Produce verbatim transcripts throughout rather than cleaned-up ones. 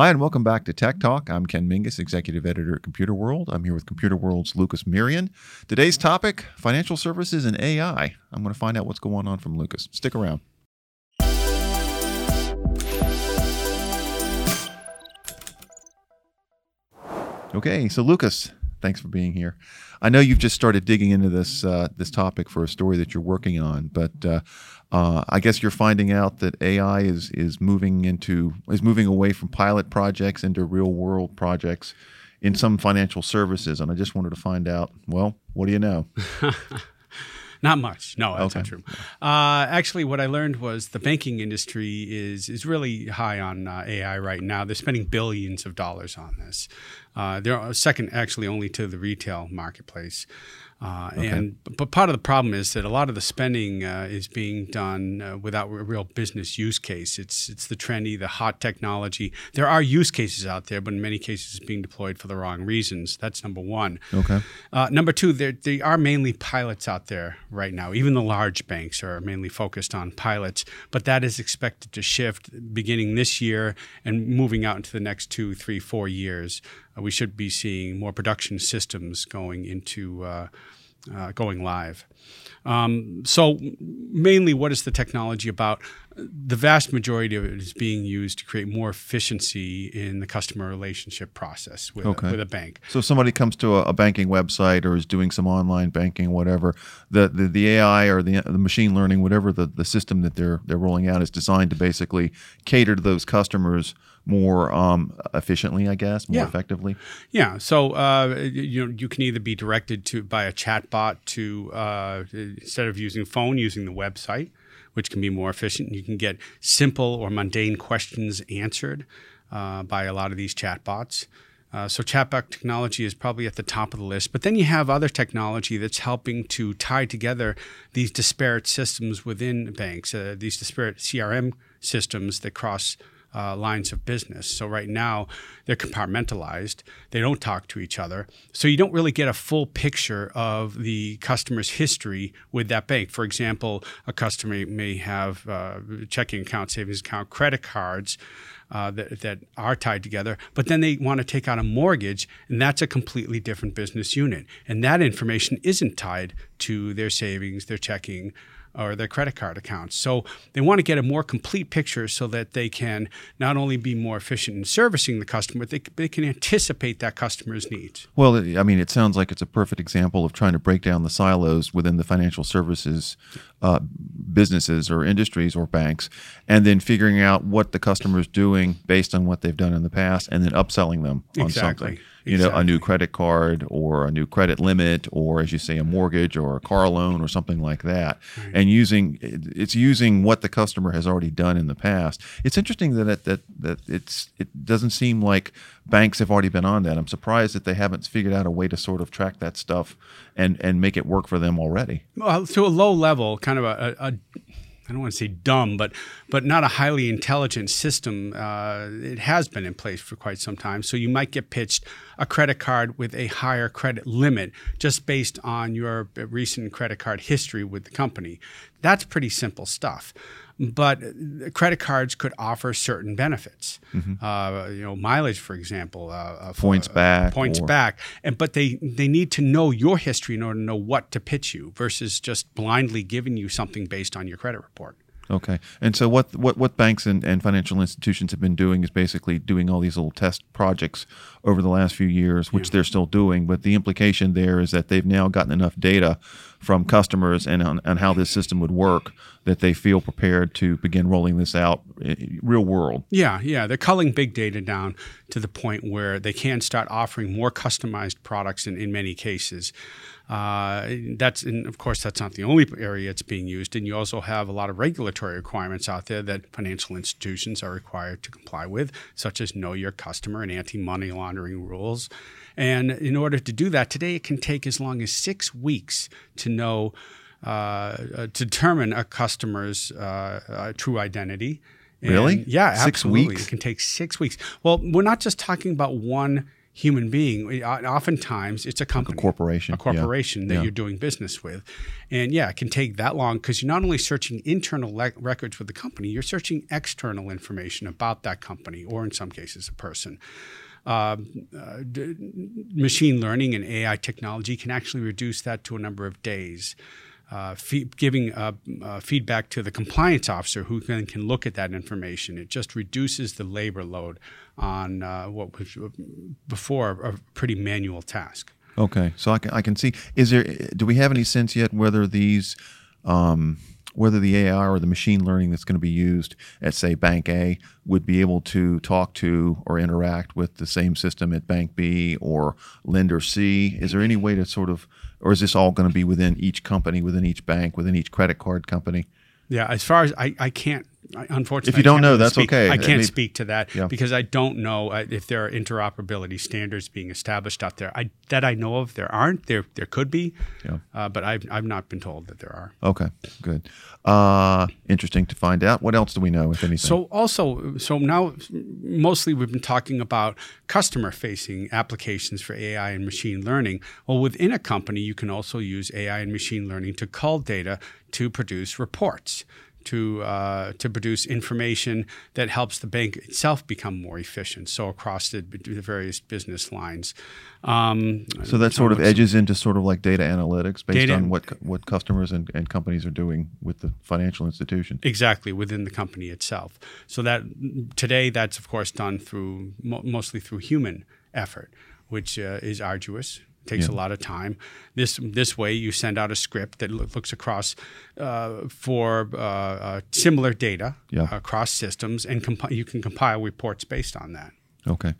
Hi, and welcome back to Tech Talk. I'm Ken Mingus, Executive Editor at Computer World. I'm here with Computer World's Lucas Mirian. Today's topic, financial services and A I. I'm going to find out what's going on from Lucas. Stick around. Okay, so Lucas, thanks for being here. I know you've just started digging into this uh, this topic for a story that you're working on, but uh, uh, I guess you're finding out that A I is is moving into is moving away from pilot projects into real world projects in some financial services, and I just wanted to find out. Well, what do you know? Not much. No, that's okay. Not true. Uh, actually, what I learned was the banking industry is is really high on uh, A I right now. They're spending billions of dollars on this. Uh, they're second, actually, only to the retail marketplace. Uh, okay. And but part of the problem is that a lot of the spending uh, is being done uh, without a real business use case. It's it's the trendy, the hot technology. There are use cases out there, but in many cases, it's being deployed for the wrong reasons. That's number one. Okay. Uh, number two, there there are mainly pilots out there right now. Even the large banks are mainly focused on pilots, but that is expected to shift beginning this year and moving out into the next two, three, four years. We should be seeing more production systems going into uh, uh, going live. Um, so mainly what is the technology about? The vast majority of it is being used to create more efficiency in the customer relationship process with, okay. a, with a bank. So if somebody comes to a, a banking website or is doing some online banking, whatever, the, the, the A I or the, the machine learning, whatever the, the system that they're they're rolling out is designed to basically cater to those customers more um, efficiently, I guess, more yeah. effectively. Yeah. So uh, you know, you can either be directed to by a chatbot to uh, instead of using phone, using the website, which can be more efficient. You can get simple or mundane questions answered uh, by a lot of these chatbots. Uh, so chatbot technology is probably at the top of the list. But then you have other technology that's helping to tie together these disparate systems within banks, uh, these disparate C R M systems that cross Uh, lines of business. So right now they're compartmentalized. They don't talk to each other. So you don't really get a full picture of the customer's history with that bank. For example, a customer may have uh, checking account, savings account, credit cards uh, that, that are tied together, but then they want to take out a mortgage, and that's a completely different business unit. And that information isn't tied to their savings, their checking, or their credit card accounts. So they want to get a more complete picture so that they can not only be more efficient in servicing the customer, but they, they can anticipate that customer's needs. Well, I mean, it sounds like it's a perfect example of trying to break down the silos within the financial services uh, businesses or industries or banks, and then figuring out what the customer's doing based on what they've done in the past, and then upselling them on exactly. something. You know, exactly. a new credit card or a new credit limit or, as you say, a mortgage or a car loan or something like that. Right. And using it's using what the customer has already done in the past. It's interesting that it, that that it's it doesn't seem like banks have already been on that. I'm surprised that they haven't figured out a way to sort of track that stuff and, and make it work for them already. Well, to a low level, kind of a... a, a I don't want to say dumb, but but not a highly intelligent system. Uh, it has been in place for quite some time. So you might get pitched a credit card with a higher credit limit just based on your recent credit card history with the company. That's pretty simple stuff. But credit cards could offer certain benefits, mm-hmm. uh, you know, mileage, for example, uh, points uh, back, points or... back, and but they they need to know your history in order to know what to pitch you versus just blindly giving you something based on your credit report. Okay, and so what what what banks and, and financial institutions have been doing is basically doing all these little test projects over the last few years, which yeah. they're still doing. But the implication there is that they've now gotten enough data from customers and on, on how this system would work that they feel prepared to begin rolling this out real world. Yeah, yeah, they're culling big data down to the point where they can start offering more customized products in, in many cases. Uh, that's, and of course, that's not the only area it's being used. And you also have a lot of regulatory requirements out there that financial institutions are required to comply with, such as know your customer and anti-money laundering rules. And in order to do that, today it can take as long as six weeks to know, uh, to determine a customer's uh, uh, true identity. And, really? Yeah, absolutely. Six weeks? It can take six weeks. Well, we're not just talking about one human being. Oftentimes, it's a company, like a corporation, a corporation yeah. that yeah. you're doing business with, and yeah, it can take that long because you're not only searching internal le- records with the company, you're searching external information about that company, or in some cases, a person. Uh, uh, d- machine learning and A I technology can actually reduce that to a number of days. Uh, fee- giving uh, uh, feedback to the compliance officer who then can, can look at that information. It just reduces the labor load on uh, what was before a pretty manual task. Okay, so I can, I can see. Is there? Do we have any sense yet whether these, um, whether the A I or the machine learning that's going to be used at, say, Bank A would be able to talk to or interact with the same system at Bank B or Lender C? Is there any way to sort of, or is this all going to be within each company, within each bank, within each credit card company? Yeah, as far as I, I can't, I, unfortunately. If you don't know, that's speak, okay. I can't I mean, speak to that yeah. because I don't know uh, if there are interoperability standards being established out there. I, that I know of, there aren't. There there could be, yeah. uh, but I've, I've not been told that there are. Okay, good. Uh, interesting to find out. What else do we know, if anything? So also, so now mostly we've been talking about customer-facing applications for A I and machine learning. Well, within a company, you can also use A I and machine learning to cull data to produce reports. To uh, to produce information that helps the bank itself become more efficient. So across the, the various business lines. Um, so that sort of edges into sort of like data analytics based data, on what what customers and, and companies are doing with the financial institution. Exactly, within the company itself. So that today that's of course done through mostly through human effort, which uh, is arduous. Takes yeah. a lot of time. This this way, you send out a script that looks across uh, for uh, uh, similar data yeah. across systems, and compi- you can compile reports based on that. Okay.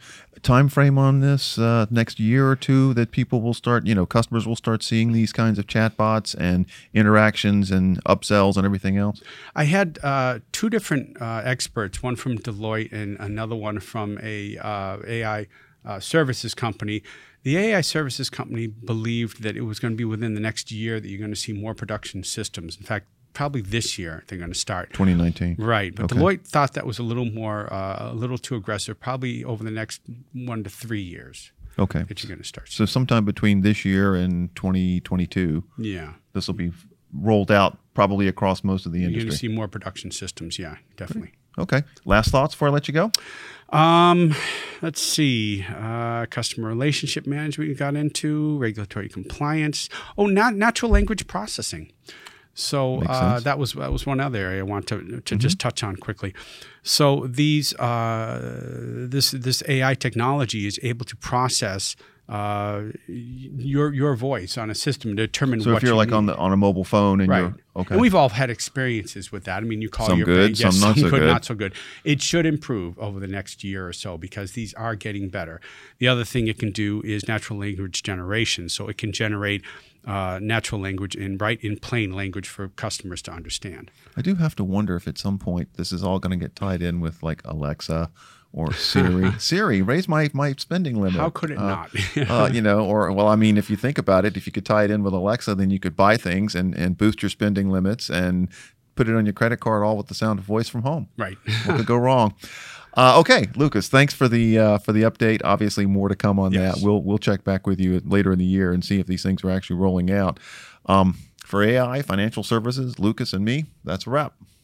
Time frame on this uh, next year or two that people will start, you know, customers will start seeing these kinds of chatbots and interactions and upsells and everything else? I had uh, two different uh, experts, one from Deloitte and another one from a uh, A I uh, services company. The A I services company believed that it was going to be within the next year that you're going to see more production systems. In fact, probably this year they're going to start. twenty nineteen Right. But okay. Deloitte thought that was a little more, uh, a little too aggressive, probably over the next one to three years. Okay. That you're going to start. So sometime between this year and twenty twenty-two yeah, this will be rolled out probably across most of the industry. You're going to see more production systems. Yeah, definitely. Okay. Last thoughts before I let you go? Um, let's see. Uh, customer relationship management we got into, regulatory compliance. Oh, not natural language processing. So uh, that was that was one other area I want to to mm-hmm. just touch on quickly. So these uh, this this A I technology is able to process Uh, your your voice on a system to determine. So what if you're you like need. on the on a mobile phone and right. you're okay, and we've all had experiences with that. I mean, you call some your good, bank, yes, some, not, some so good, good, not so good. It should improve over the next year or so because these are getting better. The other thing it can do is natural language generation, so it can generate uh, natural language in right in plain language for customers to understand. I do have to wonder if at some point this is all going to get tied in with like Alexa. Or Siri, Siri, raise my, my spending limit. How could it uh, not? uh, you know, or well, I mean, if you think about it, if you could tie it in with Alexa, then you could buy things and, and boost your spending limits and put it on your credit card, all with the sound of voice from home. Right. What could go wrong? Uh, okay, Lucas, thanks for the uh, for the update. Obviously, more to come on yes. that. We'll we'll check back with you later in the year and see if these things are actually rolling out. Um, for A I, financial services, Lucas and me. That's a wrap.